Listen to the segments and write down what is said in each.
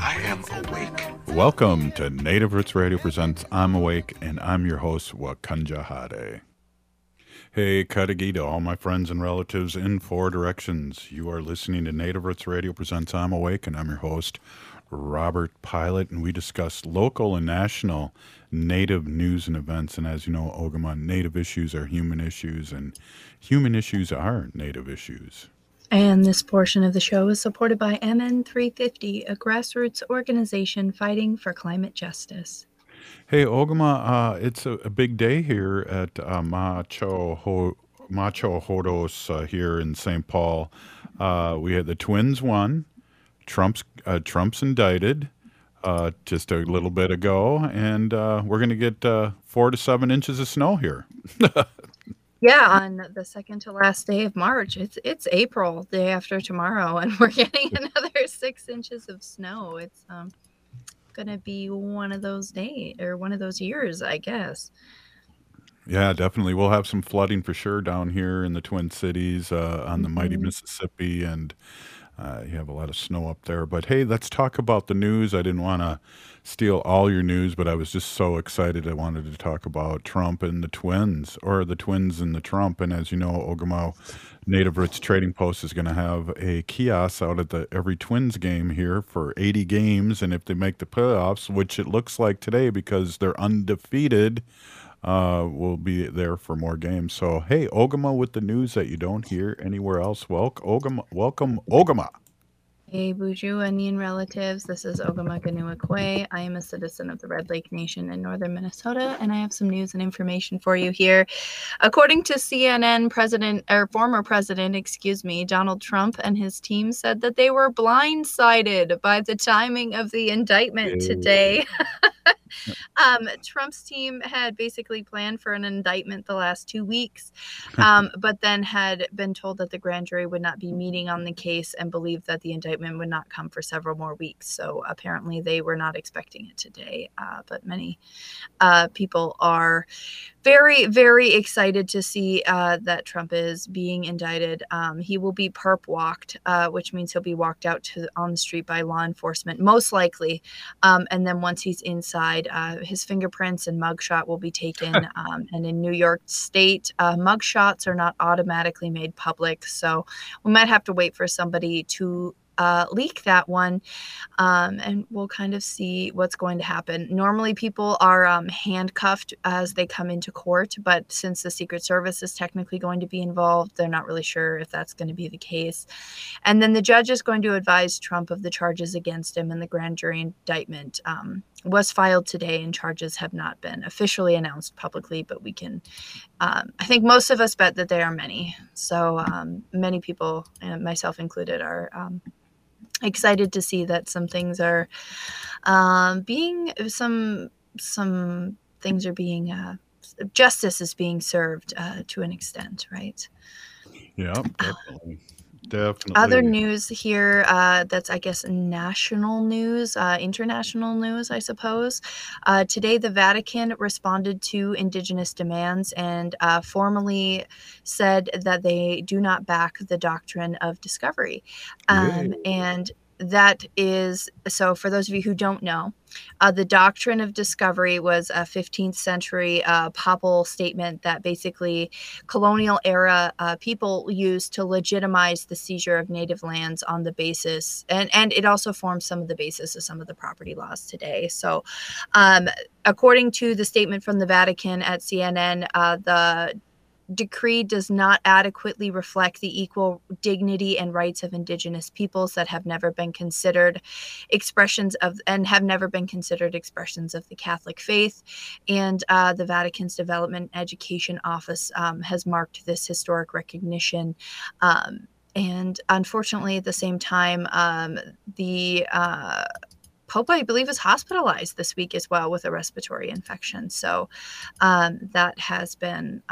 I am awake. Welcome to Native Roots Radio Presents I'm Awake, and I'm your host, Wakanja Hade. Hey, Kadagi, to all my friends and relatives in four directions. You are listening to Native Roots Radio Presents I'm Awake, and I'm your host, Robert Pilot, and we discuss local and national Native news and events. And as you know, Ogamow, Native issues are human issues, and human issues are Native issues. And this portion of the show is supported by MN350, a grassroots organization fighting for climate justice. Hey, Ogamow, it's a big day here at Macho Hodos here in St. Paul. We had the Twins won. Trump's indicted just a little bit ago, and we're going to get 4 to 7 inches of snow here. Yeah, on the second to last day of March. It's April, day after tomorrow, and we're getting another 6 inches of snow. It's going to be one of those days, or one of those years, I guess. Yeah, definitely. We'll have some flooding for sure down here in the Twin Cities on the mighty Mississippi, and you have a lot of snow up there. But hey, let's talk about the news. I didn't want to steal all your news, but I was just so excited. I wanted to talk about Trump and the Twins, or the Twins and the Trump. And as you know, Ogimaa Native Roots Trading Post is going to have a kiosk out at every Twins game here for 80 games. And if they make the playoffs, which it looks like today because they're undefeated, we'll be there for more games. So, hey, Ogimaa with the news that you don't hear anywhere else. Welcome, Ogimaa. Hey, Buju Indian relatives. This is Ogimaa Ganuakwe. I am a citizen of the Red Lake Nation in northern Minnesota, and I have some news and information for you here. According to CNN, former president, Donald Trump and his team said that they were blindsided by the timing of the indictment today. Trump's team had basically planned for an indictment the last 2 weeks, but then had been told that the grand jury would not be meeting on the case and believed that the indictment would not come for several more weeks. So apparently they were not expecting it today. But many people are very, very excited to see that Trump is being indicted. He will be perp walked, which means he'll be walked out on the street by law enforcement, most likely. And then once he's inside, his fingerprints and mugshot will be taken. And in New York State, mugshots are not automatically made public. So we might have to wait for somebody to leak that one, and we'll kind of see what's going to happen. Normally people are handcuffed as they come into court, but since the Secret Service is technically going to be involved, they're not really sure if that's going to be the case. And then the judge is going to advise Trump of the charges against him, and the grand jury indictment was filed today, and charges have not been officially announced publicly, but we can, I think most of us bet that there are many. So many people, and myself included, are excited to see that some things are justice is being served to an extent, right? Yeah, definitely. Definitely. Other news here that's, I guess, national news, international news, I suppose. Today, the Vatican responded to indigenous demands and formally said that they do not back the doctrine of discovery. And that is, so for those of you who don't know, the doctrine of discovery was a 15th century papal statement that basically colonial era people used to legitimize the seizure of native lands on the basis. And it also forms some of the basis of some of the property laws today. So according to the statement from the Vatican at CNN, the decree does not adequately reflect the equal dignity and rights of indigenous peoples that have never been considered expressions of the Catholic faith. And the Vatican's Development and Education Office has marked this historic recognition. And unfortunately, at the same time, the Popa, I believe, was hospitalized this week as well with a respiratory infection. So that has been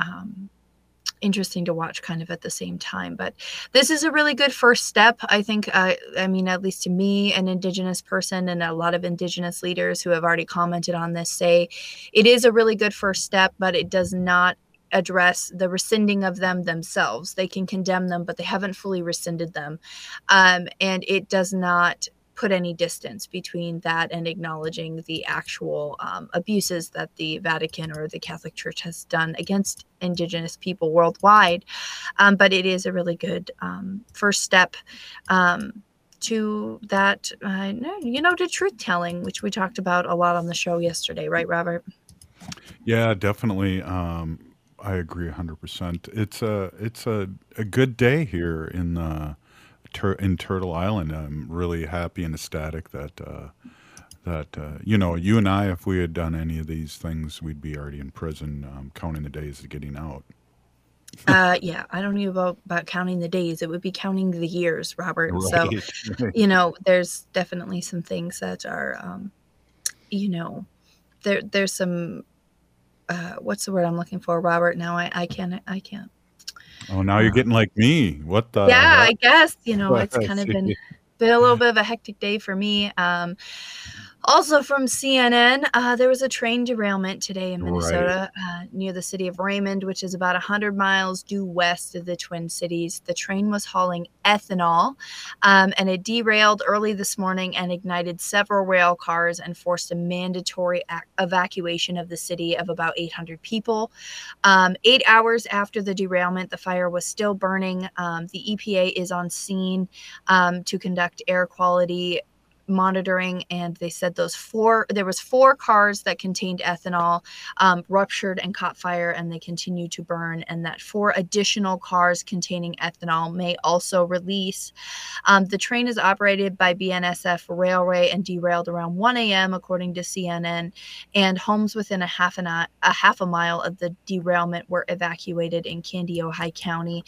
interesting to watch kind of at the same time. But this is a really good first step, I think. I mean, at least to me, an Indigenous person, and a lot of Indigenous leaders who have already commented on this say it is a really good first step, but it does not address the rescinding of them themselves. They can condemn them, but they haven't fully rescinded them. And it does not put any distance between that and acknowledging the actual abuses that the Vatican or the Catholic Church has done against Indigenous people worldwide. But it is a really good first step to that, you know, to truth telling, which we talked about a lot on the show yesterday. Right, Robert? Yeah, definitely. I agree 100%. It's a good day here in Turtle Island. I'm really happy and ecstatic that, you know, you and I, if we had done any of these things, we'd be already in prison, counting the days of getting out. Yeah, I don't know about counting the days. It would be counting the years, Robert. Right. So, you know, there's definitely some things that are, you know, there's some, what's the word I'm looking for, Robert? Now I can't. Oh, now you're getting like me. What the? Yeah, heck? I guess, you know, it's kind of been a little bit of a hectic day for me. Also from CNN, there was a train derailment today in Minnesota, right, near the city of Raymond, which is about 100 miles due west of the Twin Cities. The train was hauling ethanol, and it derailed early this morning and ignited several rail cars and forced a mandatory evacuation of the city of about 800 people. 8 hours after the derailment, the fire was still burning. The EPA is on scene to conduct air quality monitoring, and they said there was four cars that contained ethanol ruptured and caught fire, and they continue to burn, and that 4 additional cars containing ethanol may also release. The train is operated by BNSF Railway and derailed around 1 a.m. according to CNN, and homes within a half a mile of the derailment were evacuated in Candy, Ojai County.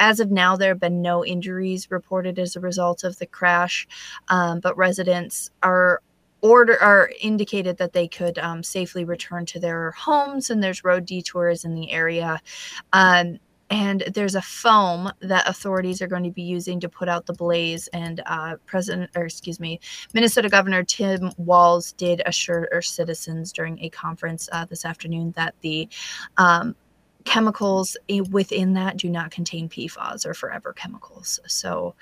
As of now, there have been no injuries reported as a result of the crash, but residents are indicated that they could safely return to their homes, and there's road detours in the area. And there's a foam that authorities are going to be using to put out the blaze. And Minnesota Governor Tim Walz did assure citizens during a conference this afternoon that the chemicals within that do not contain PFAS or forever chemicals. So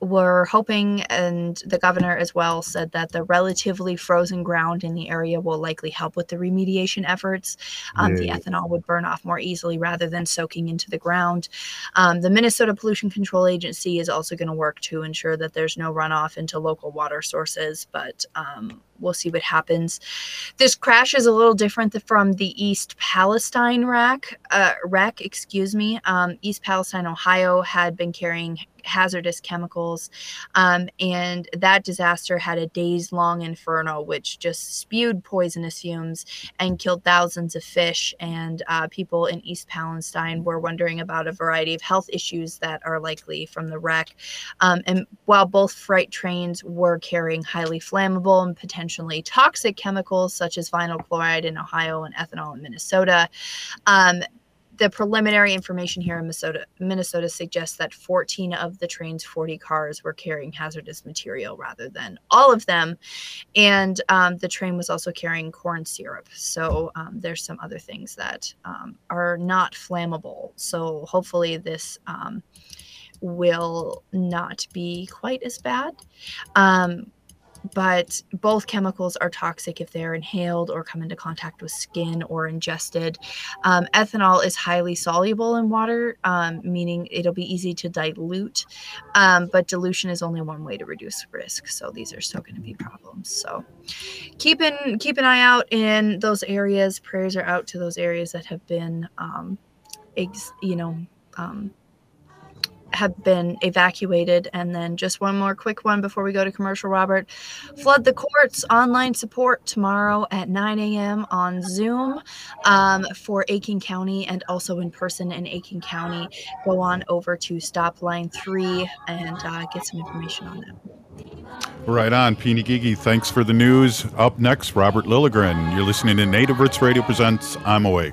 we're hoping, and the governor as well said that the relatively frozen ground in the area will likely help with the remediation efforts. The ethanol would burn off more easily rather than soaking into the ground. The Minnesota Pollution Control Agency is also going to work to ensure that there's no runoff into local water sources, but we'll see what happens. This crash is a little different from the East Palestine wreck. East Palestine, Ohio, had been carrying hazardous chemicals, and that disaster had a days-long inferno, which just spewed poisonous fumes and killed thousands of fish. And people in East Palestine were wondering about a variety of health issues that are likely from the wreck. And while both freight trains were carrying highly flammable and potentially toxic chemicals such as vinyl chloride in Ohio and ethanol in Minnesota, the preliminary information here in Minnesota suggests that 14 of the train's 40 cars were carrying hazardous material rather than all of them. And the train was also carrying corn syrup. So there's some other things that are not flammable. So hopefully this will not be quite as bad. But both chemicals are toxic if they're inhaled or come into contact with skin or ingested. Ethanol is highly soluble in water, meaning it'll be easy to dilute, but dilution is only one way to reduce risk. So these are still going to be problems. So keep an eye out in those areas. Prayers are out to those areas that have been, have been evacuated. And then just one more quick one before we go to commercial, Robert. Flood the Courts online support tomorrow at 9 a.m. on Zoom for Aiken County, and also in person in Aiken County. Go on over to Stop Line 3 and get some information on that. Right on, Peeny Gigi. Thanks for the news. Up next, Robert Lilligren. You're listening to Native Roots Radio presents I'm Awake.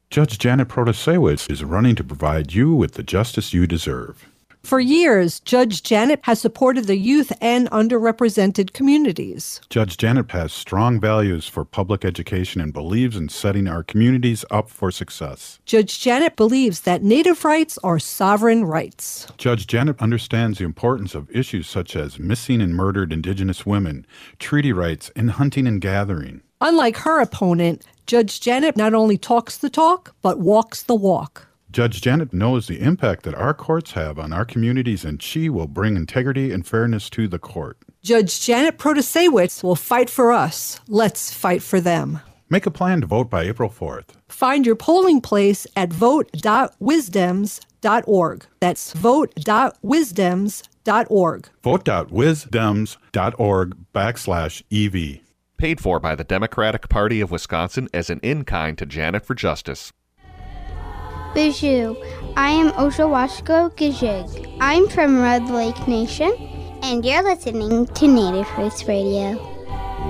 Judge Janet Protasiewicz is running to provide you with the justice you deserve. For years, Judge Janet has supported the youth and underrepresented communities. Judge Janet has strong values for public education and believes in setting our communities up for success. Judge Janet believes that Native rights are sovereign rights. Judge Janet understands the importance of issues such as missing and murdered Indigenous women, treaty rights, and hunting and gathering. Unlike her opponent, Judge Janet not only talks the talk, but walks the walk. Judge Janet knows the impact that our courts have on our communities, and she will bring integrity and fairness to the court. Judge Janet Protasiewicz will fight for us. Let's fight for them. Make a plan to vote by April 4th. Find your polling place at vote.wisdoms.org. That's vote.wisdoms.org. Vote.wisdoms.org/EV. Paid for by the Democratic Party of Wisconsin as an in-kind to Janet for Justice. Bijou, I am Oshawashko Gijig. I'm from Red Lake Nation, and you're listening to Native Roots Radio.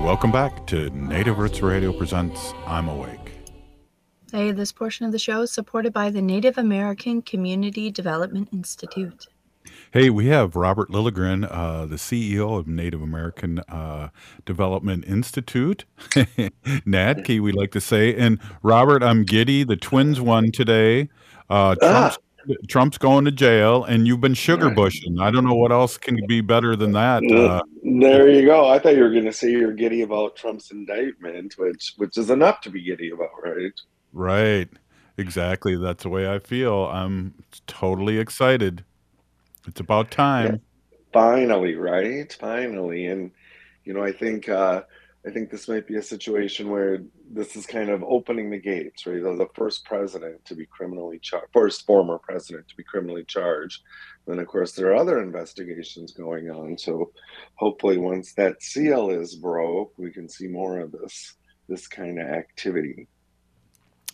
Welcome back to Native Roots Radio presents I'm Awake. Hey, this portion of the show is supported by the Native American Community Development Institute. Hey, we have Robert Lilligren, the CEO of Native American Development Institute, NADCI, we like to say. And Robert, I'm giddy. The twins won today. Trump's going to jail, and you've been sugar bushing. I don't know what else can be better than that. There you go. I thought you were going to say you're giddy about Trump's indictment, which is enough to be giddy about, right? Right. Exactly. That's the way I feel. I'm totally excited. It's about time. Yeah. Finally, right? Finally. And, you know, I think this might be a situation where this is kind of opening the gates, right? The first president to be criminally charged, first former president to be criminally charged. Then, of course, there are other investigations going on. So hopefully once that seal is broke, we can see more of this kind of activity.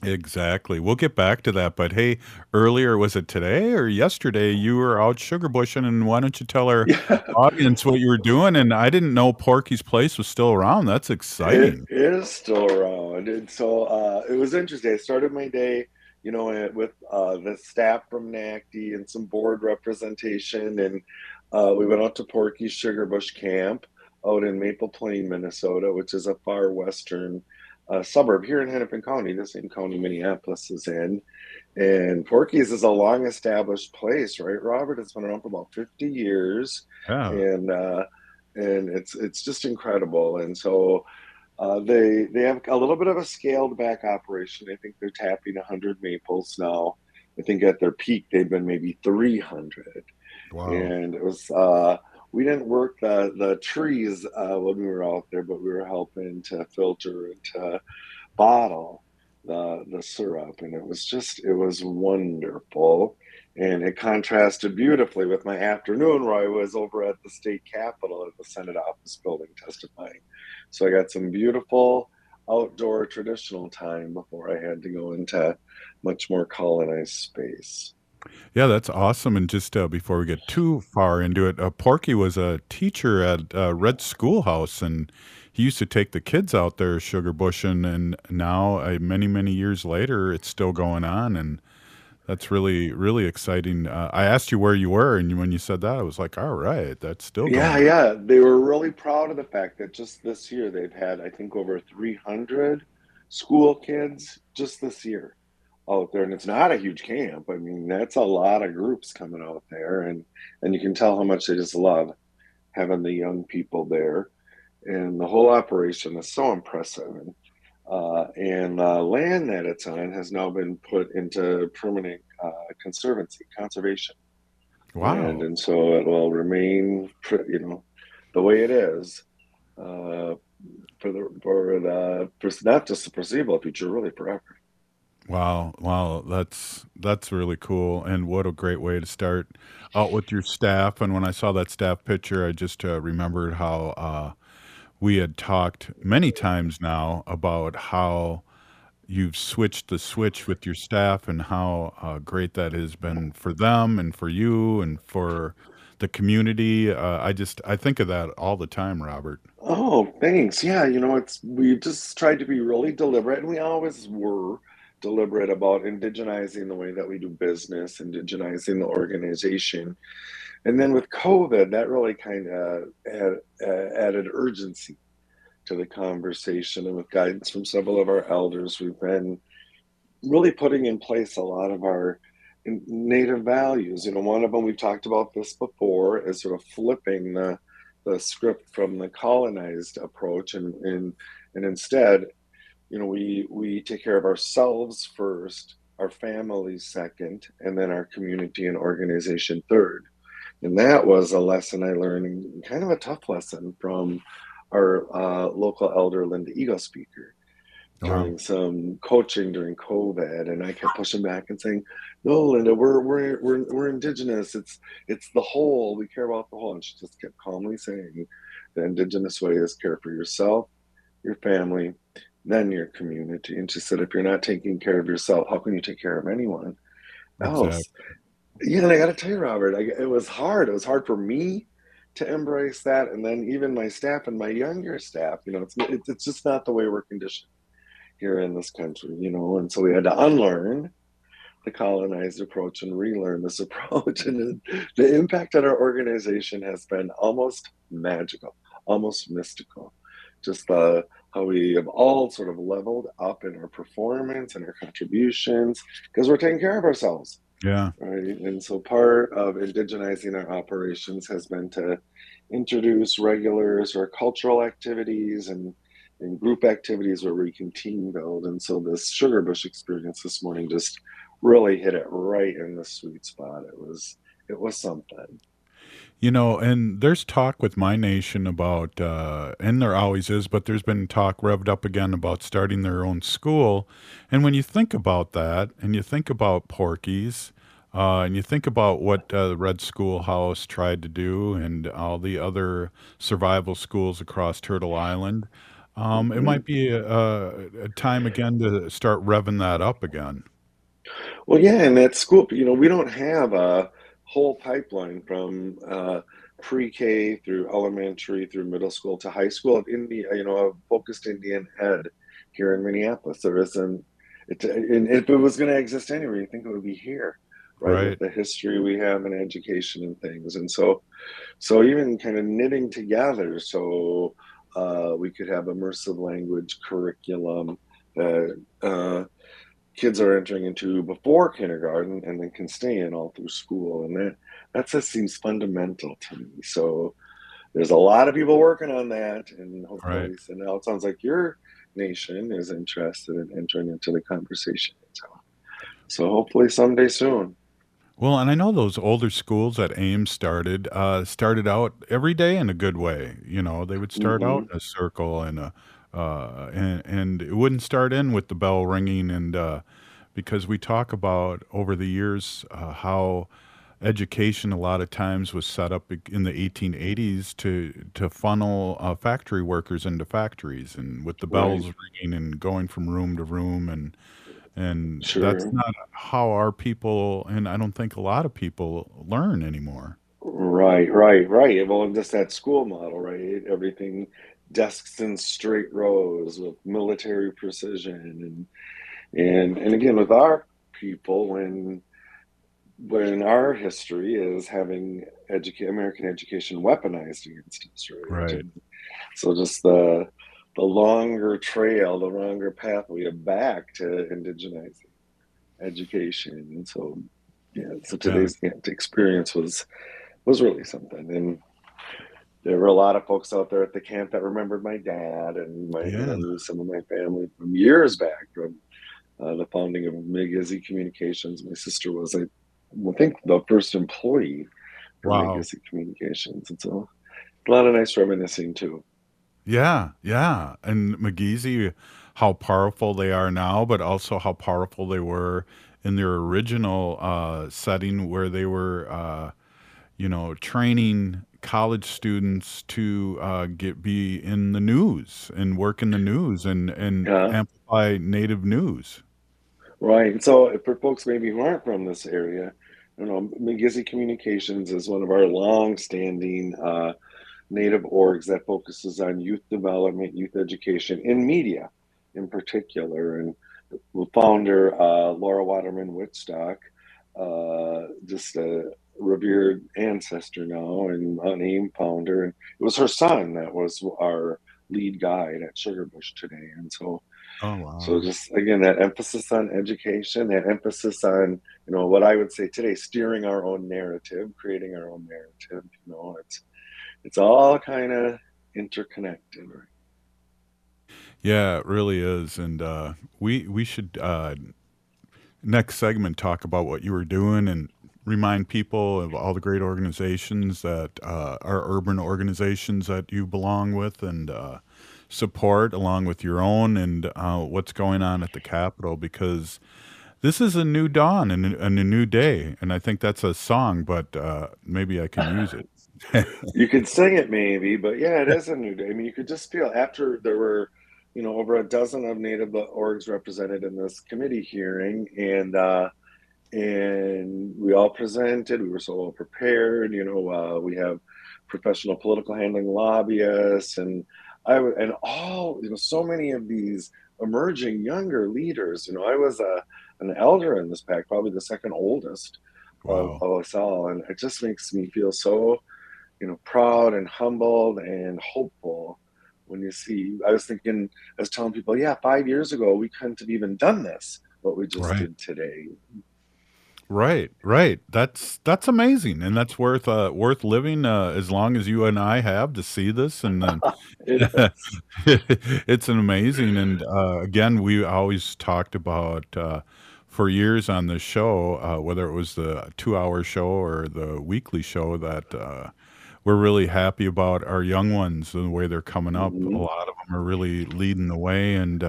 Exactly. We'll get back to that. But hey, earlier, was it today or yesterday, you were out sugar bushing, and why don't you tell our audience what you were doing? And I didn't know Porky's Place was still around. That's exciting. It is still around. And so it was interesting. I started my day, you know, with the staff from NACDI and some board representation. And we went out to Porky's Sugarbush Camp out in Maple Plain, Minnesota, which is a far western suburb here in Hennepin County, the same county Minneapolis is in. And Porky's is a long established place, right, Robert? It's been around for about 50 years. Wow. And it's just incredible. And so they have a little bit of a scaled back operation. I think they're tapping 100 maples now. I think at their peak, they've been maybe 300. Wow. And it was, we didn't work the trees when we were out there, but we were helping to filter and to bottle the syrup. And it was wonderful. And it contrasted beautifully with my afternoon where I was over at the state capitol at the Senate office building testifying. So I got some beautiful outdoor traditional time before I had to go into much more colonized space. Yeah, that's awesome. And just before we get too far into it, Porky was a teacher at Red Schoolhouse, and he used to take the kids out there sugar bushing. And now, many, many years later, it's still going on. And That's really, really exciting. I asked you where you were, and when you said that, I was like, all right, that's still going. Yeah. They were really proud of the fact that just this year they've had, I think, over 300 school kids just this year out there. And it's not a huge camp. I mean, that's a lot of groups coming out there. And you can tell how much they just love having the young people there. And the whole operation is so impressive. And land that it's on has now been put into permanent conservation. Wow. And so it will remain, the way it is for not just the foreseeable future, really forever. Wow, that's really cool, and what a great way to start out with your staff. And when I saw that staff picture, I just remembered how we had talked many times now about how you've switched the switch with your staff and how great that has been for them and for you and for the community. I think of that all the time, Robert. Oh, thanks. Yeah, we just tried to be really deliberate, and we always were deliberate about indigenizing the way that we do business, indigenizing the organization. And then with COVID, that really kind of added urgency to the conversation. And with guidance from several of our elders, we've been really putting in place a lot of our Native values. One of them, we've talked about this before, is sort of flipping the script from the colonized approach. And instead, we take care of ourselves first, our families second, and then our community and organization third. And that was a lesson I learned, kind of a tough lesson, from our local elder, Linda Eagle Speaker, doing some coaching during COVID. And I kept pushing back and saying, "No, Linda, we're indigenous. It's the whole. We care about the whole." And she just kept calmly saying, "The indigenous way is care for yourself, your family, then your community." And she said, "If you're not taking care of yourself, how can you take care of anyone else?" Exactly. Yeah, and I got to tell you, Robert, it was hard. It was hard for me to embrace that, and then even my staff and my younger staff. It's just not the way we're conditioned here in this country. And so we had to unlearn the colonized approach and relearn this approach. And the impact on our organization has been almost magical, almost mystical. Just how we have all sort of leveled up in our performance and our contributions because we're taking care of ourselves. Yeah. Right. And so part of indigenizing our operations has been to introduce regulars or cultural activities and group activities where we can team build. And so this Sugar Bush experience this morning just really hit it right in the sweet spot. It was something. And there's talk with my nation about, and there always is, but there's been talk revved up again about starting their own school. And when you think about that, and you think about Porky's, and you think about what the Red Schoolhouse tried to do and all the other survival schools across Turtle Island, it might be a time again to start revving that up again. Well, yeah, and that school, we don't have a whole pipeline from pre-K through elementary through middle school to high school of India, a focused Indian head here in Minneapolis. There isn't, and if it was going to exist anywhere, you think it would be here, right? With the history we have in education and things. And so even kind of knitting together so we could have immersive language curriculum that kids are entering into before kindergarten and then can stay in all through school. And that just seems fundamental to me. So there's a lot of people working on that, and hopefully now it sounds like your nation is interested in entering into the conversation. So hopefully someday soon. Well, and I know those older schools that Ames started out every day in a good way. They would start out in a circle and and it wouldn't start in with the bell ringing, and because we talk about over the years how education a lot of times was set up in the 1880s to funnel factory workers into factories, and with the bells ringing and going from room to room, and that's not how our people, and I don't think a lot of people, learn anymore. Right. Well, and just that school model, right? Everything. Desks in straight rows with military precision, and again with our people, when when our history is having American education weaponized against us, right? Right. So just the longer trail, the longer pathway back to indigenizing education. And so, yeah, so today's experience was really something. And there were a lot of folks out there at the camp that remembered my dad and some of my family from years back, from the founding of Migizi Communications. My sister was, I think, the first employee for Migizi Communications. And so a lot of nice reminiscing, too. Yeah, yeah. And Migizi, how powerful they are now, but also how powerful they were in their original setting where they were, training college students to be in the news and work in the news and amplify Native news. Right. So for folks maybe who aren't from this area, Migizi Communications is one of our long-standing Native orgs that focuses on youth development, youth education, in media in particular. And the founder, Laura Waterman Wittstock, just a revered ancestor now and unnamed founder. And it was her son that was our lead guide at Sugarbush today. And so, so just, again, that emphasis on education, that emphasis on, what I would say today, steering our own narrative, creating our own narrative, it's all kind of interconnected, right? Yeah, it really is. And we should next segment talk about what you were doing and remind people of all the great organizations that are urban organizations that you belong with and support along with your own, and what's going on at the Capitol, because this is a new dawn and a new day. And I think that's a song, but maybe I can use it. You could sing it maybe, but yeah, it is a new day. I mean, you could just feel after there were, over a dozen of Native orgs represented in this committee hearing, and we all presented. We were so well prepared. We have professional political handling lobbyists, so many of these emerging younger leaders. I was an elder in this pack, probably the second oldest of us all, and it just makes me feel so, proud and humbled and hopeful when you see. I was telling people, 5 years ago we couldn't have even done this, what we just did today. Right. That's amazing, and that's worth living as long as you and I have to see this. And it's an amazing. And again, we always talked about for years on this show, whether it was the 2-hour show or the weekly show, that we're really happy about our young ones and the way they're coming up. Mm-hmm. A lot of them are really leading the way and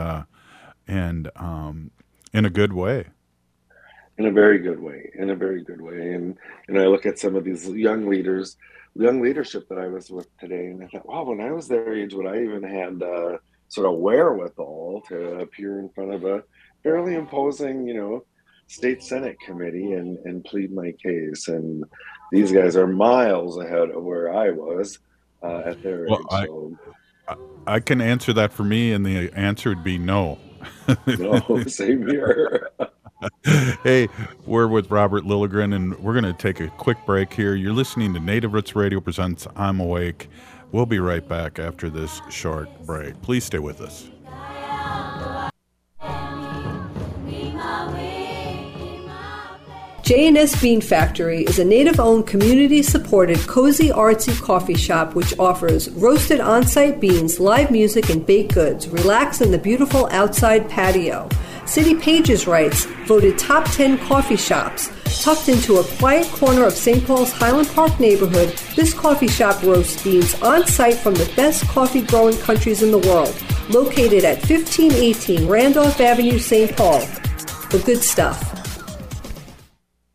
in a good way. In a very good way. And I look at some of these young leadership that I was with today, and I thought, wow, when I was their age, would I even had sort of wherewithal to appear in front of a fairly imposing, state Senate committee and plead my case. And these guys are miles ahead of where I was at their age. So. I can answer that for me, and the answer would be no. No, same here. Hey, we're with Robert Lilligren, and we're going to take a quick break here. You're listening to Native Roots Radio presents I'm Awake. We'll be right back after this short break. Please stay with us. J&S Bean Factory is a Native-owned, community-supported, cozy, artsy coffee shop which offers roasted on-site beans, live music, and baked goods. Relax in the beautiful outside patio. City Pages writes, voted top 10 coffee shops. Tucked into a quiet corner of St. Paul's Highland Park neighborhood, this coffee shop roasts beans on-site from the best coffee-growing countries in the world. Located at 1518 Randolph Avenue, St. Paul. The good stuff.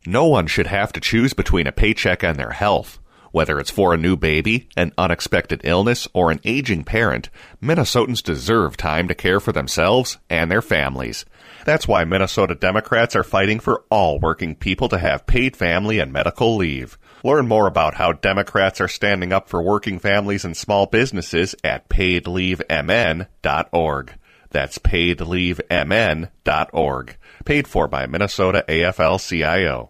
No one should have to choose between a paycheck and their health. Whether it's for a new baby, an unexpected illness, or an aging parent, Minnesotans deserve time to care for themselves and their families. That's why Minnesota Democrats are fighting for all working people to have paid family and medical leave. Learn more about how Democrats are standing up for working families and small businesses at paidleavemn.org. That's paidleavemn.org. Paid for by Minnesota AFL-CIO.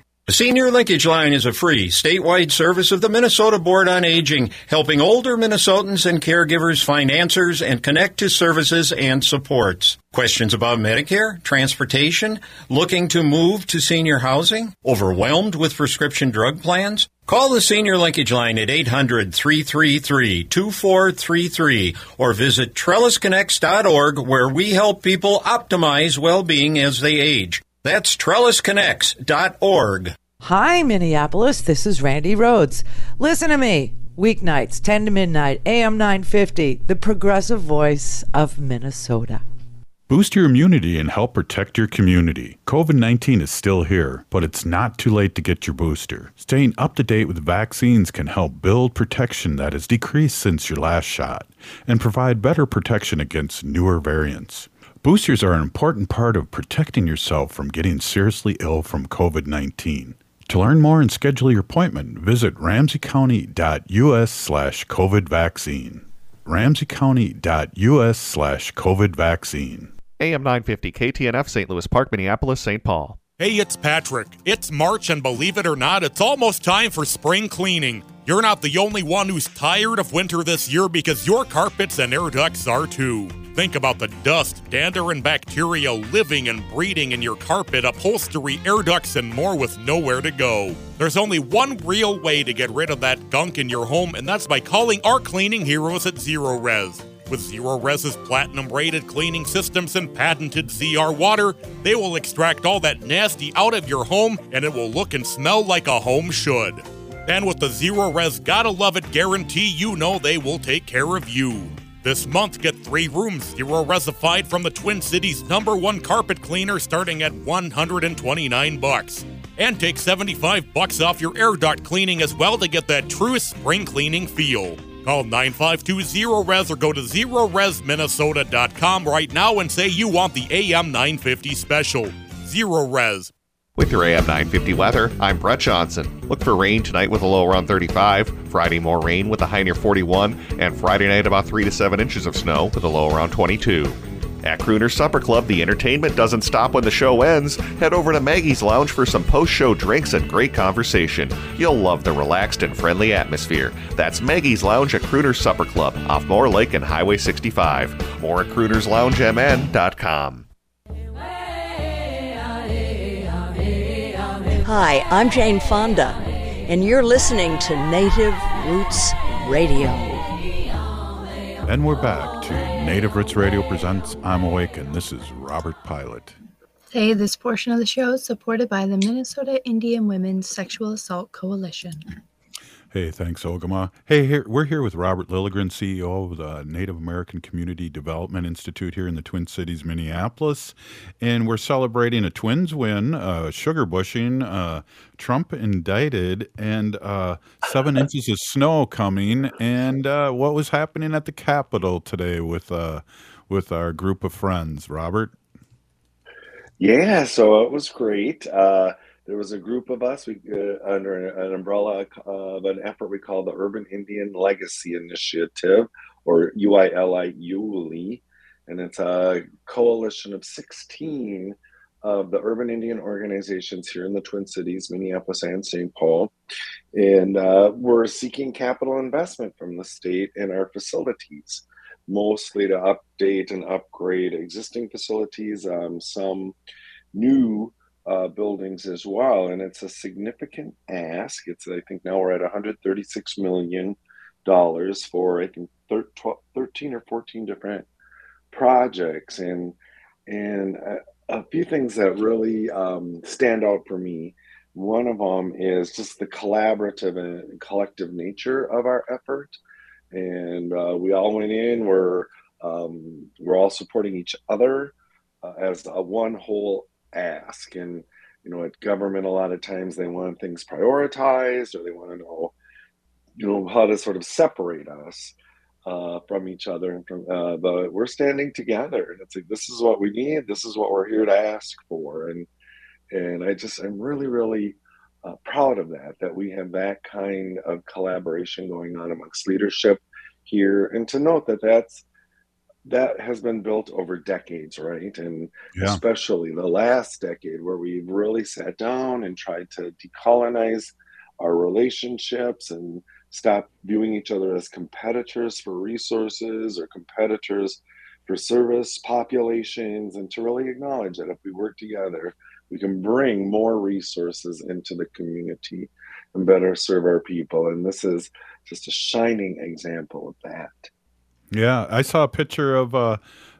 The Senior Linkage Line is a free, statewide service of the Minnesota Board on Aging, helping older Minnesotans and caregivers find answers and connect to services and supports. Questions about Medicare, transportation, looking to move to senior housing, overwhelmed with prescription drug plans? Call the Senior Linkage Line at 800-333-2433 or visit trellisconnects.org, where we help people optimize well-being as they age. That's trellisconnects.org. Hi, Minneapolis. This is Randy Rhodes. Listen to me. Weeknights, 10 to midnight, AM 950, the progressive voice of Minnesota. Boost your immunity and help protect your community. COVID-19 is still here, but it's not too late to get your booster. Staying up to date with vaccines can help build protection that has decreased since your last shot and provide better protection against newer variants. Boosters are an important part of protecting yourself from getting seriously ill from COVID-19. To learn more and schedule your appointment, visit ramseycounty.us/COVID vaccine. ramseycounty.us/COVID vaccine. AM 950 KTNF, St. Louis Park, Minneapolis, St. Paul. Hey, it's Patrick. It's March, and believe it or not, it's almost time for spring cleaning. You're not the only one who's tired of winter this year, because your carpets and air ducts are too. Think about the dust, dander, and bacteria living and breeding in your carpet, upholstery, air ducts, and more with nowhere to go. There's only one real way to get rid of that gunk in your home, and that's by calling our cleaning heroes at Zero Res. With Zero Res's platinum-rated cleaning systems and patented ZR water, they will extract all that nasty out of your home, and it will look and smell like a home should. And with the Zero Res Gotta Love It guarantee, you know they will take care of you. This month, get 3 rooms Zero Resified from the Twin Cities' #1 carpet cleaner, starting at $129. And take $75 off your air duct cleaning as well to get that true spring cleaning feel. Call 952-0RES or go to ZeroResMinnesota.com right now and say you want the AM 950 special. Zero Res. With your AM 950 weather, I'm Brett Johnson. Look for rain tonight with a low around 35, Friday more rain with a high near 41, and Friday night about 3 to 7 inches of snow with a low around 22. At Crooner's Supper Club, the entertainment doesn't stop when the show ends. Head over to Maggie's Lounge for some post-show drinks and great conversation. You'll love the relaxed and friendly atmosphere. That's Maggie's Lounge at Crooner's Supper Club, off Moore Lake and Highway 65. More at CroonersLoungeMN.com. Hi, I'm Jane Fonda, and you're listening to Native Roots Radio. And we're back to Native Roots Radio presents I'm Awake, and this is Robert Pilot. Hey, this portion of the show is supported by the Minnesota Indian Women's Sexual Assault Coalition. Hey, thanks, Ogimaa. Hey, we're here with Robert Lilligren, CEO of the Native American Community Development Institute here in the Twin Cities, Minneapolis. And we're celebrating a Twins win, sugar bushing, Trump indicted, and 7 inches of snow coming. And what was happening at the Capitol today with our group of friends, Robert? Yeah, so it was great. There was a group of us under an umbrella of an effort we call the Urban Indian Legacy Initiative, or UILIULI, and it's a coalition of 16 of the urban Indian organizations here in the Twin Cities, Minneapolis and St. Paul, and we're seeking capital investment from the state in our facilities, mostly to update and upgrade existing facilities, some new buildings as well. And it's a significant ask. It's, I think now we're at $136 million for, I think, 13 or 14 different projects. And a few things that really stand out for me. One of them is just the collaborative and collective nature of our effort. And we all went in, we're all supporting each other as a one whole ask, and you know, at government, a lot of times they want things prioritized, or they want to know, you know, how to sort of separate us from each other. And from, but we're standing together, and it's like, this is what we need. This is what we're here to ask for. And I just, I'm really, really proud of that, that we have that kind of collaboration going on amongst leadership here. And to note that that has been built over decades, right? And yeah, especially the last decade, where we've really sat down and tried to decolonize our relationships and stop viewing each other as competitors for resources or competitors for service populations, and to really acknowledge that if we work together, we can bring more resources into the community and better serve our people. And this is just a shining example of that. Yeah, I saw a picture of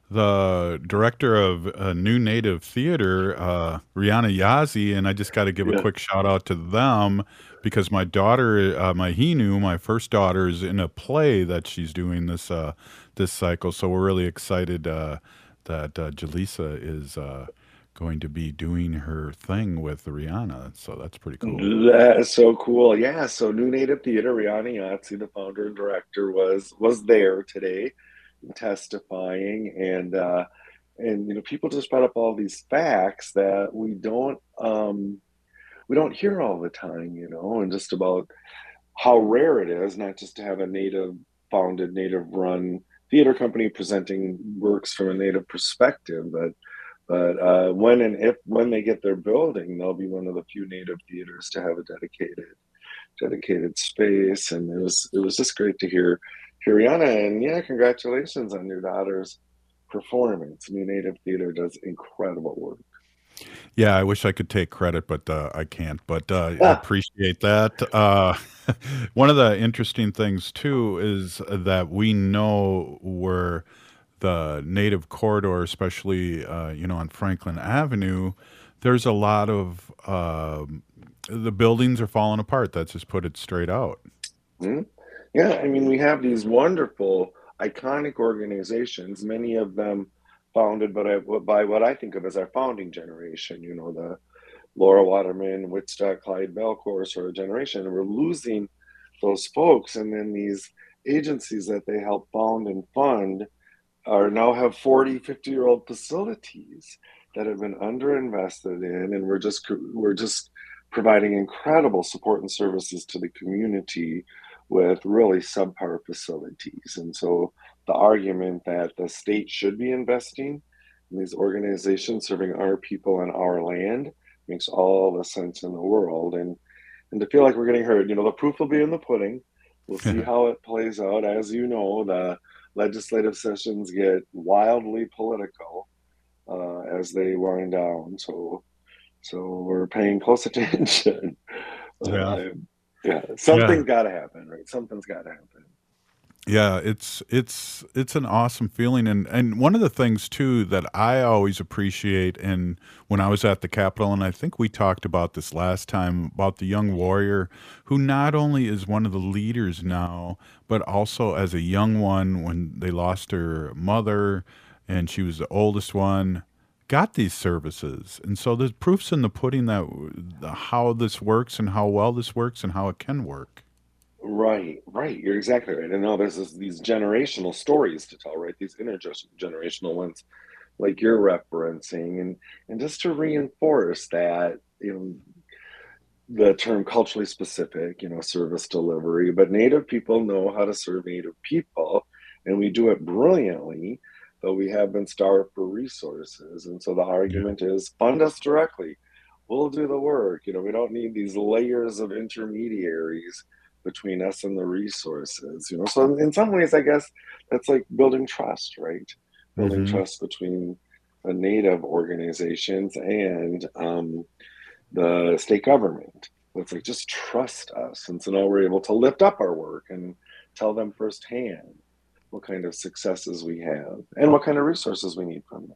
the director of New Native Theater, Rhiana Yazzie, and I just got to give a quick shout out to them, because my daughter, my Hinu, my first daughter, is in a play that she's doing this cycle. So we're really excited that Jaleesa is going to be doing her thing with Rhiana. So that's pretty cool. That is so cool. Yeah. So New Native Theater, Rhiana Yazzie, the founder and director, was there today testifying. And, you know, people just brought up all these facts that we don't hear all the time, you know, and just about how rare it is, not just to have a Native founded, Native run theater company presenting works from a Native perspective, but when and if when they get their building, they'll be one of the few Native theaters to have a dedicated space. And it was just great to hear Rhiana. And yeah, congratulations on your daughter's performance. New Native Theater does incredible work. Yeah, I wish I could take credit, but I can't. But I appreciate that. One of the interesting things too is that we know we're the Native corridor, especially, you know, on Franklin Avenue, there's a lot of, the buildings are falling apart. That's just put it straight out. Mm-hmm. Yeah. I mean, we have these wonderful, iconic organizations, many of them founded by what I think of as our founding generation, you know, the Laura Waterman, Wittstock, Clyde Belcour sort of generation. And we're losing those folks. And then these agencies that they help found and fund are now have 40, 50-year-old facilities that have been underinvested in, and we're just providing incredible support and services to the community with really subpar facilities. And so the argument that the state should be investing in these organizations serving our people and our land makes all the sense in the world. And to feel like we're getting heard, you know, the proof will be in the pudding. We'll see how it plays out. As you know, the legislative sessions get wildly political as they wind down, so we're paying close attention. Something's got to happen, right? Something's got to happen. Yeah, it's an awesome feeling, and one of the things too that I always appreciate, and when I was at the Capitol, and I think we talked about this last time, about the young warrior who not only is one of the leaders now, but also as a young one, when they lost her mother and she was the oldest one, got these services. And so there's proofs in the pudding that how this works and how well this works and how it can work. Right. You're exactly right. And now there's these generational stories to tell, right? These intergenerational ones, like you're referencing, and just to reinforce that, you know, the term culturally specific, you know, service delivery. But Native people know how to serve Native people, and we do it brilliantly, though we have been starved for resources. And so the argument is, fund us directly. We'll do the work. You know, we don't need these layers of intermediaries between us and the resources, you know. So in some ways, I guess that's like building trust, right? Building trust between the Native organizations and the state government. It's like, just trust us. And so now we're able to lift up our work and tell them firsthand what kind of successes we have and what kind of resources we need from them.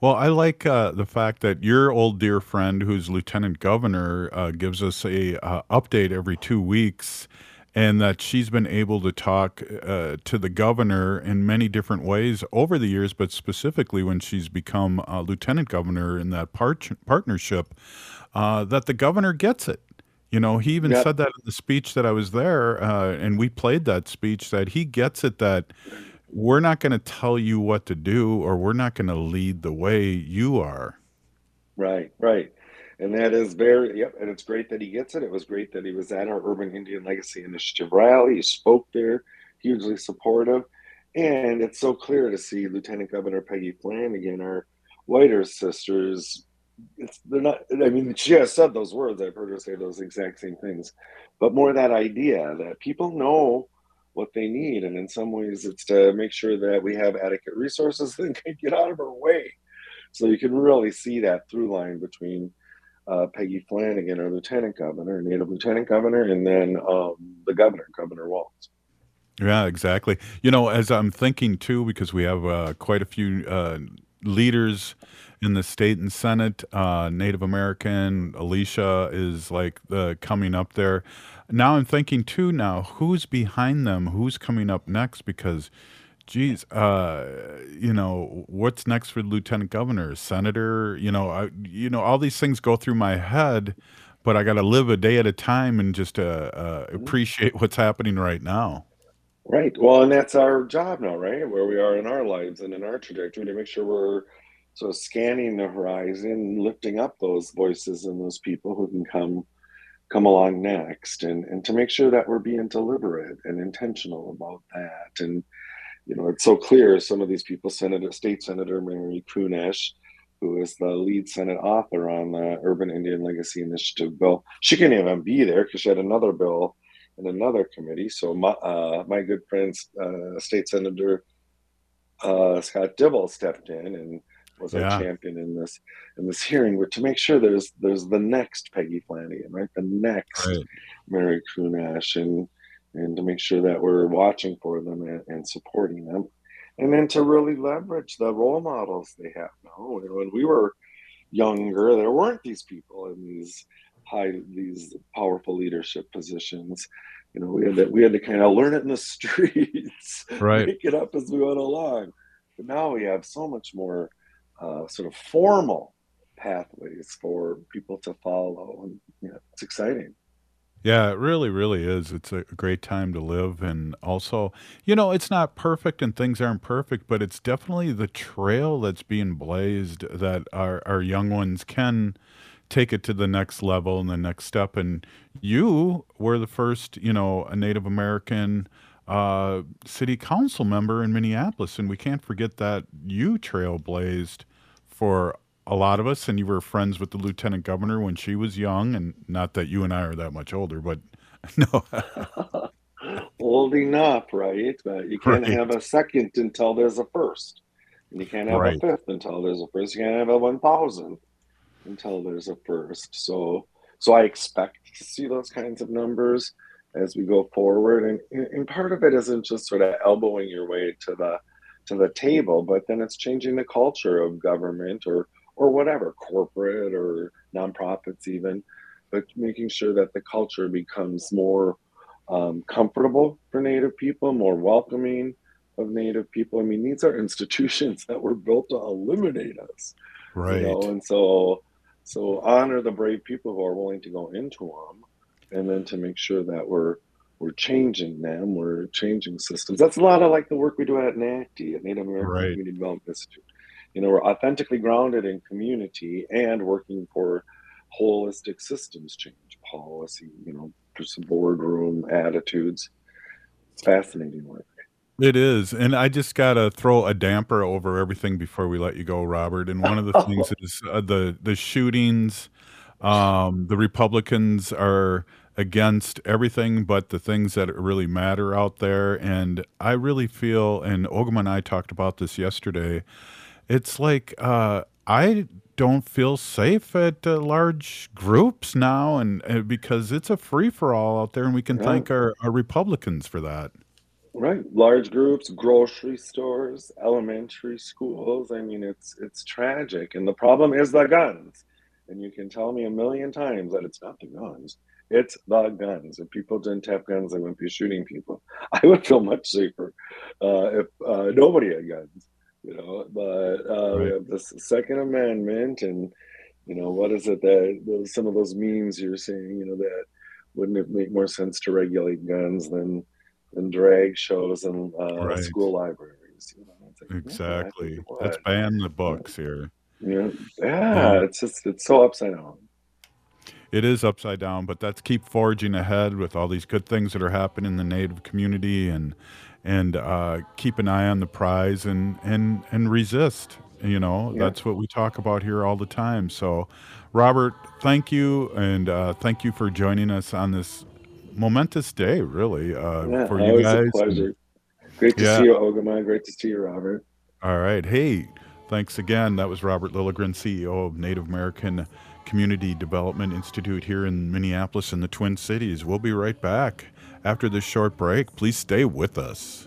Well, I like the fact that your old dear friend, who's lieutenant governor, gives us a update every 2 weeks, and that she's been able to talk to the governor in many different ways over the years, but specifically when she's become lieutenant governor in that partnership, that the governor gets it. You know, he even said that in the speech that I was there, and we played that speech, that he gets it, that we're not going to tell you what to do, or we're not going to lead the way you are. Right, right. And that is very, and it's great that he gets it. It was great that he was at our Urban Indian Legacy Initiative rally. He spoke there, hugely supportive. And it's so clear to see Lieutenant Governor Peggy Flanagan, our whiter sisters, she has said those words. I've heard her say those exact same things. But more that idea that people know what they need. And in some ways, it's to make sure that we have adequate resources that can get out of our way. So you can really see that through line between Peggy Flanagan, our lieutenant governor, Native lieutenant governor, and then the governor, Governor Walz. Yeah, exactly. You know, as I'm thinking too, because we have quite a few leaders in the state and Senate, Native American, Alicia is like coming up there. Now I'm thinking too now, who's behind them? Who's coming up next? Because geez, you know, what's next for lieutenant governor, senator? You know, all these things go through my head, but I got to live a day at a time and just appreciate what's happening right now. Right. Well, and that's our job now, right? Where we are in our lives and in our trajectory to make sure we're sort of scanning the horizon, lifting up those voices and those people who can come along next, and to make sure that we're being deliberate and intentional about that. And you know, it's so clear some of these people, State Senator Mary Kunesh, who is the lead Senate author on the Urban Indian Legacy Initiative bill, she couldn't even be there because she had another bill in another committee. So my good friend, State Senator Scott Dibble stepped in and was our champion in this hearing, but to make sure there's the next Peggy Flanagan, right? The next Mary Kunesh, and to make sure that we're watching for them and supporting them. And then to really leverage the role models they have now. And when we were younger, there weren't these people in these powerful leadership positions. You know, we had to kind of learn it in the streets, right? Make it up as we went along. But now we have so much more sort of formal pathways for people to follow. And you know, it's exciting. Yeah, it really, really is. It's a great time to live. And also, you know, it's not perfect and things aren't perfect, but it's definitely the trail that's being blazed that our young ones can take it to the next level and the next step. And you were the first, you know, a Native American city council member in Minneapolis. And we can't forget that you trailblazed for a lot of us, and you were friends with the lieutenant governor when she was young, and not that you and I are that much older, but no. Old enough, right? But you can't have a second until there's a first. And you can't have a fifth until there's a first. You can't have a 1,000 until there's a first. So I expect to see those kinds of numbers as we go forward. And part of it isn't just sort of elbowing your way to the table, but then it's changing the culture of government or whatever, corporate or nonprofits even, but making sure that the culture becomes more comfortable for Native people, more welcoming of Native people. I mean, these are institutions that were built to eliminate us, right? You know? And so honor the brave people who are willing to go into them, and then to make sure that we're changing them, we're changing systems. That's a lot of like the work we do at NACTI, at Native American Community Development Institute. You know, we're authentically grounded in community and working for holistic systems change, policy, you know, just boardroom attitudes. It's fascinating work. It is. And I just got to throw a damper over everything before we let you go, Robert. And one of the things is the shootings. The Republicans are against everything but the things that really matter out there. And I really feel, and Ogamow and I talked about this yesterday, it's like I don't feel safe at large groups now, and because it's a free-for-all out there, and we can thank our Republicans for that. Right. Large groups, grocery stores, elementary schools. I mean, it's tragic. And the problem is the guns. And you can tell me a million times that it's not the guns. It's the guns. If people didn't have guns, they wouldn't be shooting people. I would feel much safer if nobody had guns, you know. But we have the Second Amendment, and you know, what is it that those, some of those memes you're seeing, you know, that wouldn't it make more sense to regulate guns than drag shows and school libraries? You know, like, exactly. Yeah, let's ban the books here. Yeah, yeah. It's just it's so upside down. It is upside down, but let's keep forging ahead with all these good things that are happening in the Native community, and keep an eye on the prize and resist. You know, that's what we talk about here all the time. So, Robert, thank you, and thank you for joining us on this momentous day. Really, for you guys. A pleasure. Great to see you, Ogamow. Great to see you, Robert. All right. Hey, thanks again. That was Robert Lilligren, CEO of Native American Community Development Institute here in Minneapolis and the Twin Cities. We'll be right back after this short break. Please stay with us.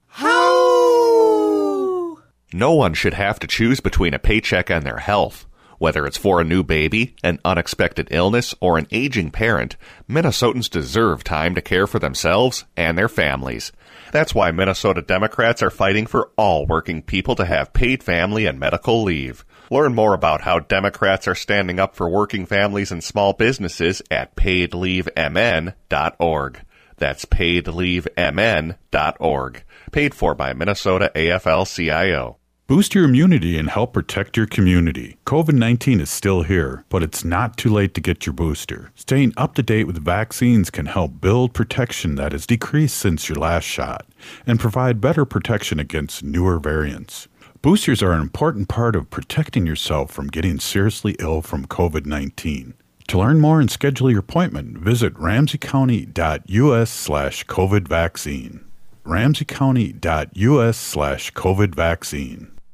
No one should have to choose between a paycheck and their health. Whether it's for a new baby, an unexpected illness, or an aging parent, Minnesotans deserve time to care for themselves and their families. That's why Minnesota Democrats are fighting for all working people to have paid family and medical leave. Learn more about how Democrats are standing up for working families and small businesses at paidleavemn.org. That's paidleavemn.org. Paid for by Minnesota AFL-CIO. Boost your immunity and help protect your community. COVID-19 is still here, but it's not too late to get your booster. Staying up to date with vaccines can help build protection that has decreased since your last shot and provide better protection against newer variants. Boosters are an important part of protecting yourself from getting seriously ill from COVID-19. To learn more and schedule your appointment, visit ramseycounty.us/COVID vaccine. ramseycounty.us/COVID vaccine.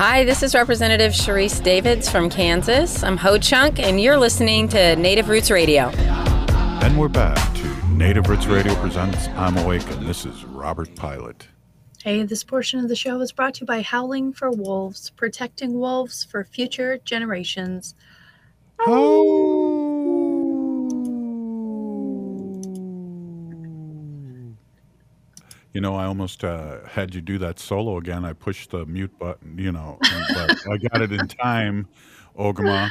Hi, this is Representative Sharice Davids from Kansas. I'm Ho-Chunk, and you're listening to Native Roots Radio. And we're back to Native Roots Radio presents I'm Awake, and this is Robert Pilot. Hey, this portion of the show is brought to you by Howling for Wolves, protecting wolves for future generations. You know, I almost had you do that solo again. I pushed the mute button, you know, but I got it in time, Ogamow.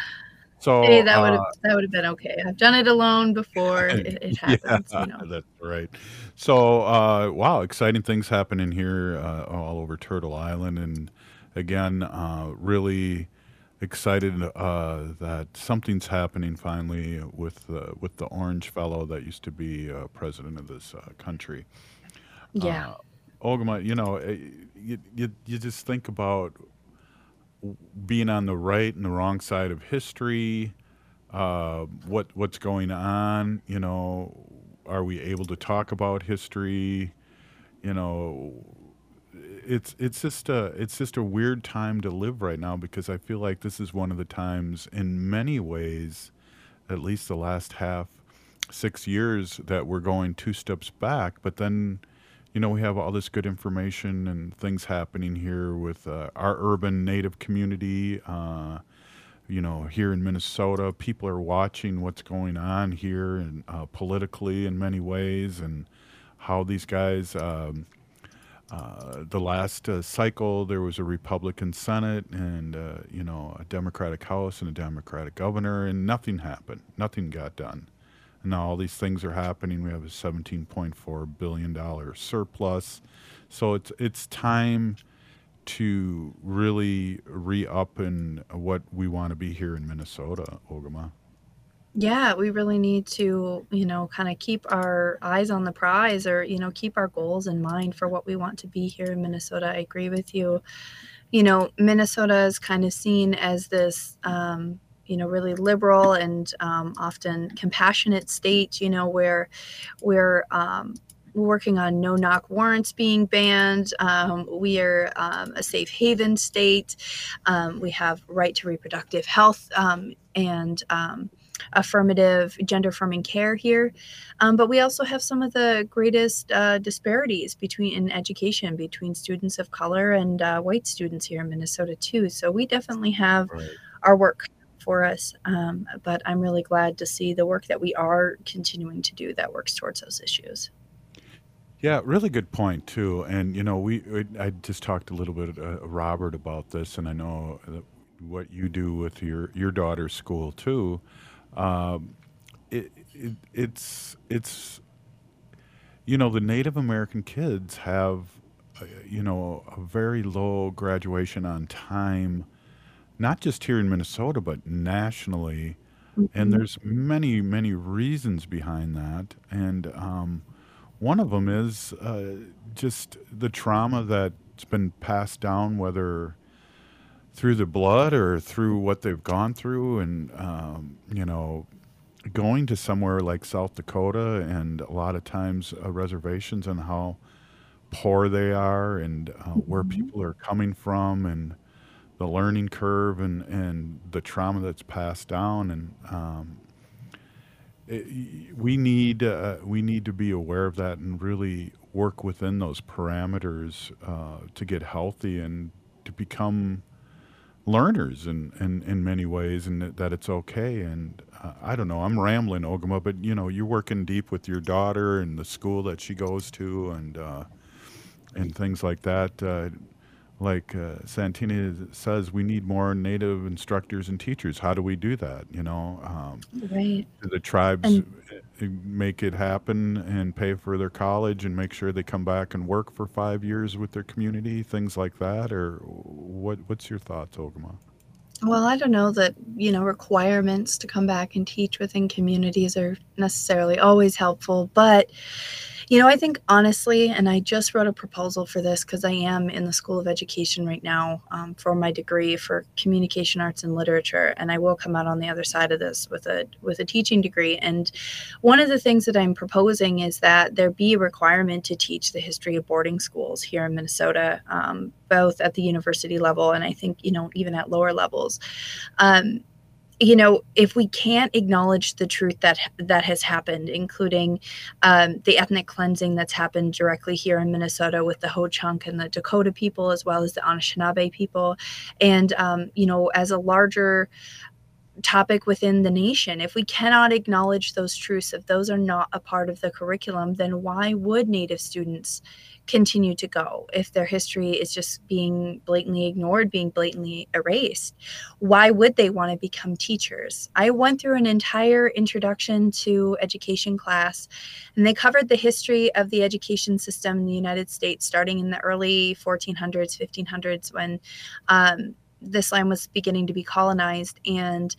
So hey, that would have been okay. I've done it alone before. It happens. Yeah, you know. That's right. So, wow, exciting things happening here all over Turtle Island. And again, really excited that something's happening finally with the orange fellow that used to be president of this country. Yeah, Ogamow, you know, you just think about being on the right and the wrong side of history. What's going on? You know, are we able to talk about history? You know, it's just a weird time to live right now, because I feel like this is one of the times, in many ways, at least the last 6 years, that we're going two steps back, but then. You know, we have all this good information and things happening here with our urban Native community, you know, here in Minnesota. People are watching what's going on here and politically in many ways, and how these guys The last cycle, there was a Republican Senate and, a Democratic House and a Democratic governor, and nothing happened. Nothing got done. And now all these things are happening. We have a $17.4 billion surplus. So it's time to really re-up in what we want to be here in Minnesota, Ogimaa. Yeah, we really need to, kind of keep our eyes on the prize, or, keep our goals in mind for what we want to be here in Minnesota. I agree with you. Minnesota is kind of seen as this, really liberal and often compassionate state, where we're working on no-knock warrants being banned. We are a safe haven state. We have right to reproductive health and affirmative gender-affirming care here, but we also have some of the greatest disparities in education between students of color and white students here in Minnesota too. So we definitely have our work for us, but I'm really glad to see the work that we are continuing to do that works towards those issues. Yeah, really good point too. And I just talked a little bit Robert about this, and I know that what you do with your daughter's school too. It's the Native American kids have, a very low graduation on time, not just here in Minnesota, but nationally. Mm-hmm. And there's many, many reasons behind that. And, one of them is, just the trauma that's been passed down, whether through the blood or through what they've gone through. And, going to somewhere like South Dakota, and a lot of times reservations, and how poor they are, and where people are coming from, and the learning curve, and the trauma that's passed down. And we need to be aware of that and really work within those parameters to get healthy and to become learners in many ways, and that it's okay. And I don't know, I'm rambling, Ogimaa, but you're working deep with your daughter and the school that she goes to, and things like that. Santina says, we need more Native instructors and teachers. How do we do that? Do the tribes make it happen and pay for their college and make sure they come back and work for 5 years with their community, things like that? Or what's your thoughts, Ogimaa? Well, I don't know that, requirements to come back and teach within communities are necessarily always helpful, but I think honestly, and I just wrote a proposal for this because I am in the School of Education right now for my degree for Communication Arts and Literature, and I will come out on the other side of this with a teaching degree. And one of the things that I'm proposing is that there be a requirement to teach the history of boarding schools here in Minnesota, both at the university level and I think, even at lower levels. If we can't acknowledge the truth that has happened, including the ethnic cleansing that's happened directly here in Minnesota with the Ho-Chunk and the Dakota people, as well as the Anishinaabe people, and, as a larger topic within the nation, if we cannot acknowledge those truths, if those are not a part of the curriculum, then why would Native students continue to go if their history is just being blatantly ignored, being blatantly erased? Why would they want to become teachers? I went through an entire introduction to education class, and they covered the history of the education system in the United States, starting in the early 1400s, 1500s, when this land was beginning to be colonized, and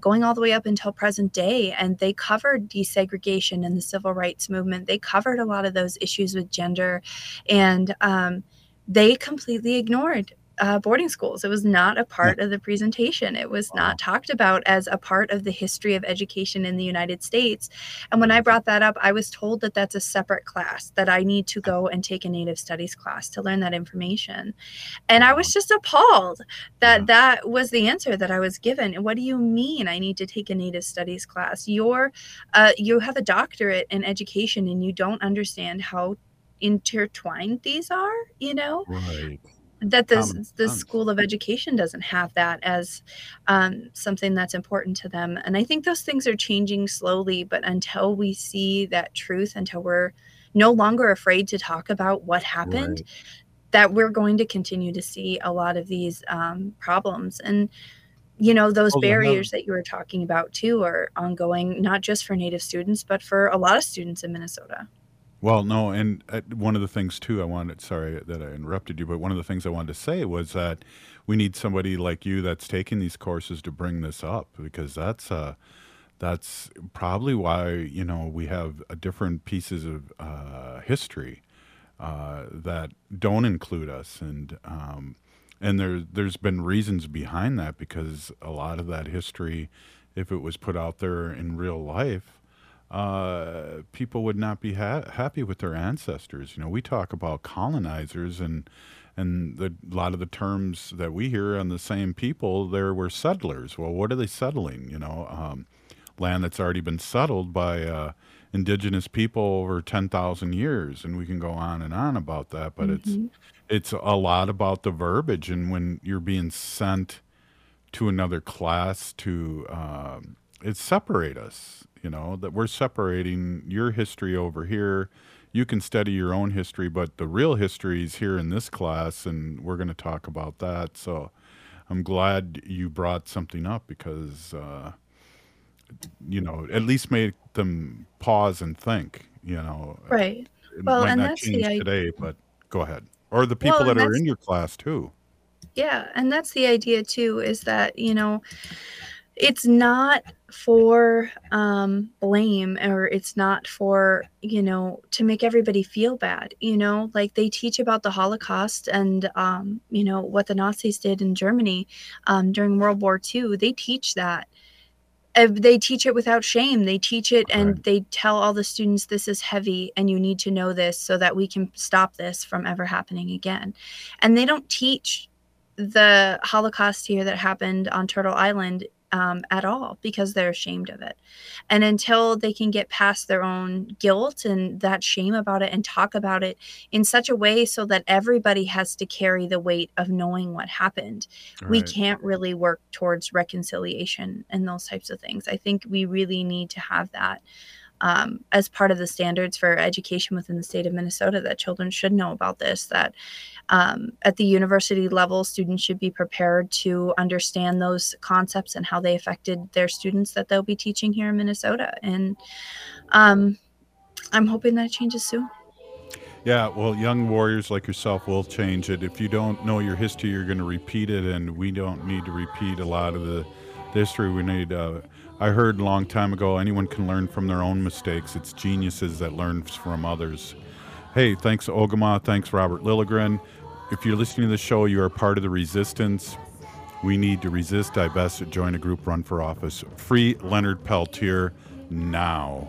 going all the way up until present day. And they covered desegregation and the civil rights movement. They covered a lot of those issues with gender, and they completely ignored boarding schools. It was not a part of the presentation. It was not talked about as a part of the history of education in the United States. And when I brought that up, I was told that that's a separate class, that I need to go and take a Native Studies class to learn that information. And I was just appalled that that was the answer that I was given. And what do you mean I need to take a Native Studies class? You have a doctorate in education, and you don't understand how intertwined these are, Right. That the School of Education doesn't have that as something that's important to them. And I think those things are changing slowly, but until we see that truth, until we're no longer afraid to talk about what happened, right, that we're going to continue to see a lot of these problems. And, you know, those barriers that you were talking about, too, are ongoing, not just for Native students, but for a lot of students in Minnesota. Well, no, and one of the things, too, I wanted, sorry that I interrupted you, but one of the things I wanted to say was that we need somebody like you that's taking these courses to bring this up, because that's probably why, you know, we have different pieces of history that don't include us. And there's been reasons behind that, because a lot of that history, if it was put out there in real life, people would not be happy with their ancestors. You know, we talk about colonizers, and a lot of the terms that we hear on the same people, there were settlers. Well, what are they settling? You know, land that's already been settled by indigenous people over 10,000 years. And we can go on and on about that, but it's a lot about the verbiage. And when you're being sent to another class to, it separate us, you know, that we're separating your history over here. You can study your own history, but the real history is here in this class, and we're going to talk about that. So I'm glad you brought something up, because, you know, at least made them pause and think, you know. Right. It might not change today, but go ahead. Or the people that are in your class, too. Yeah, and that's the idea, too, is that, you know, it's not for blame, or it's not for, you know, to make everybody feel bad. You know, like they teach about the Holocaust and, you know, what the Nazis did in Germany during World War II. They teach that. They teach it without shame. They teach it, and they tell all the students, this is heavy and you need to know this so that we can stop this from ever happening again. And they don't teach the Holocaust here that happened on Turtle Island at all, because they're ashamed of it. And until they can get past their own guilt and that shame about it, and talk about it in such a way so that everybody has to carry the weight of knowing what happened, we can't really work towards reconciliation and those types of things. I think we really need to have that as part of the standards for education within the state of Minnesota, that children should know about this, that at the university level, students should be prepared to understand those concepts and how they affected their students that they'll be teaching here in Minnesota. And I'm hoping that it changes soon. Yeah, well, young warriors like yourself will change it. If you don't know your history, you're going to repeat it, and we don't need to repeat a lot of the history. We need... I heard a long time ago, anyone can learn from their own mistakes. It's geniuses that learn from others. Hey, thanks Ogimaa, thanks Robert Lilligren. If you're listening to the show, you are part of the resistance. We need to resist, divest, join a group, run for office. Free Leonard Peltier now.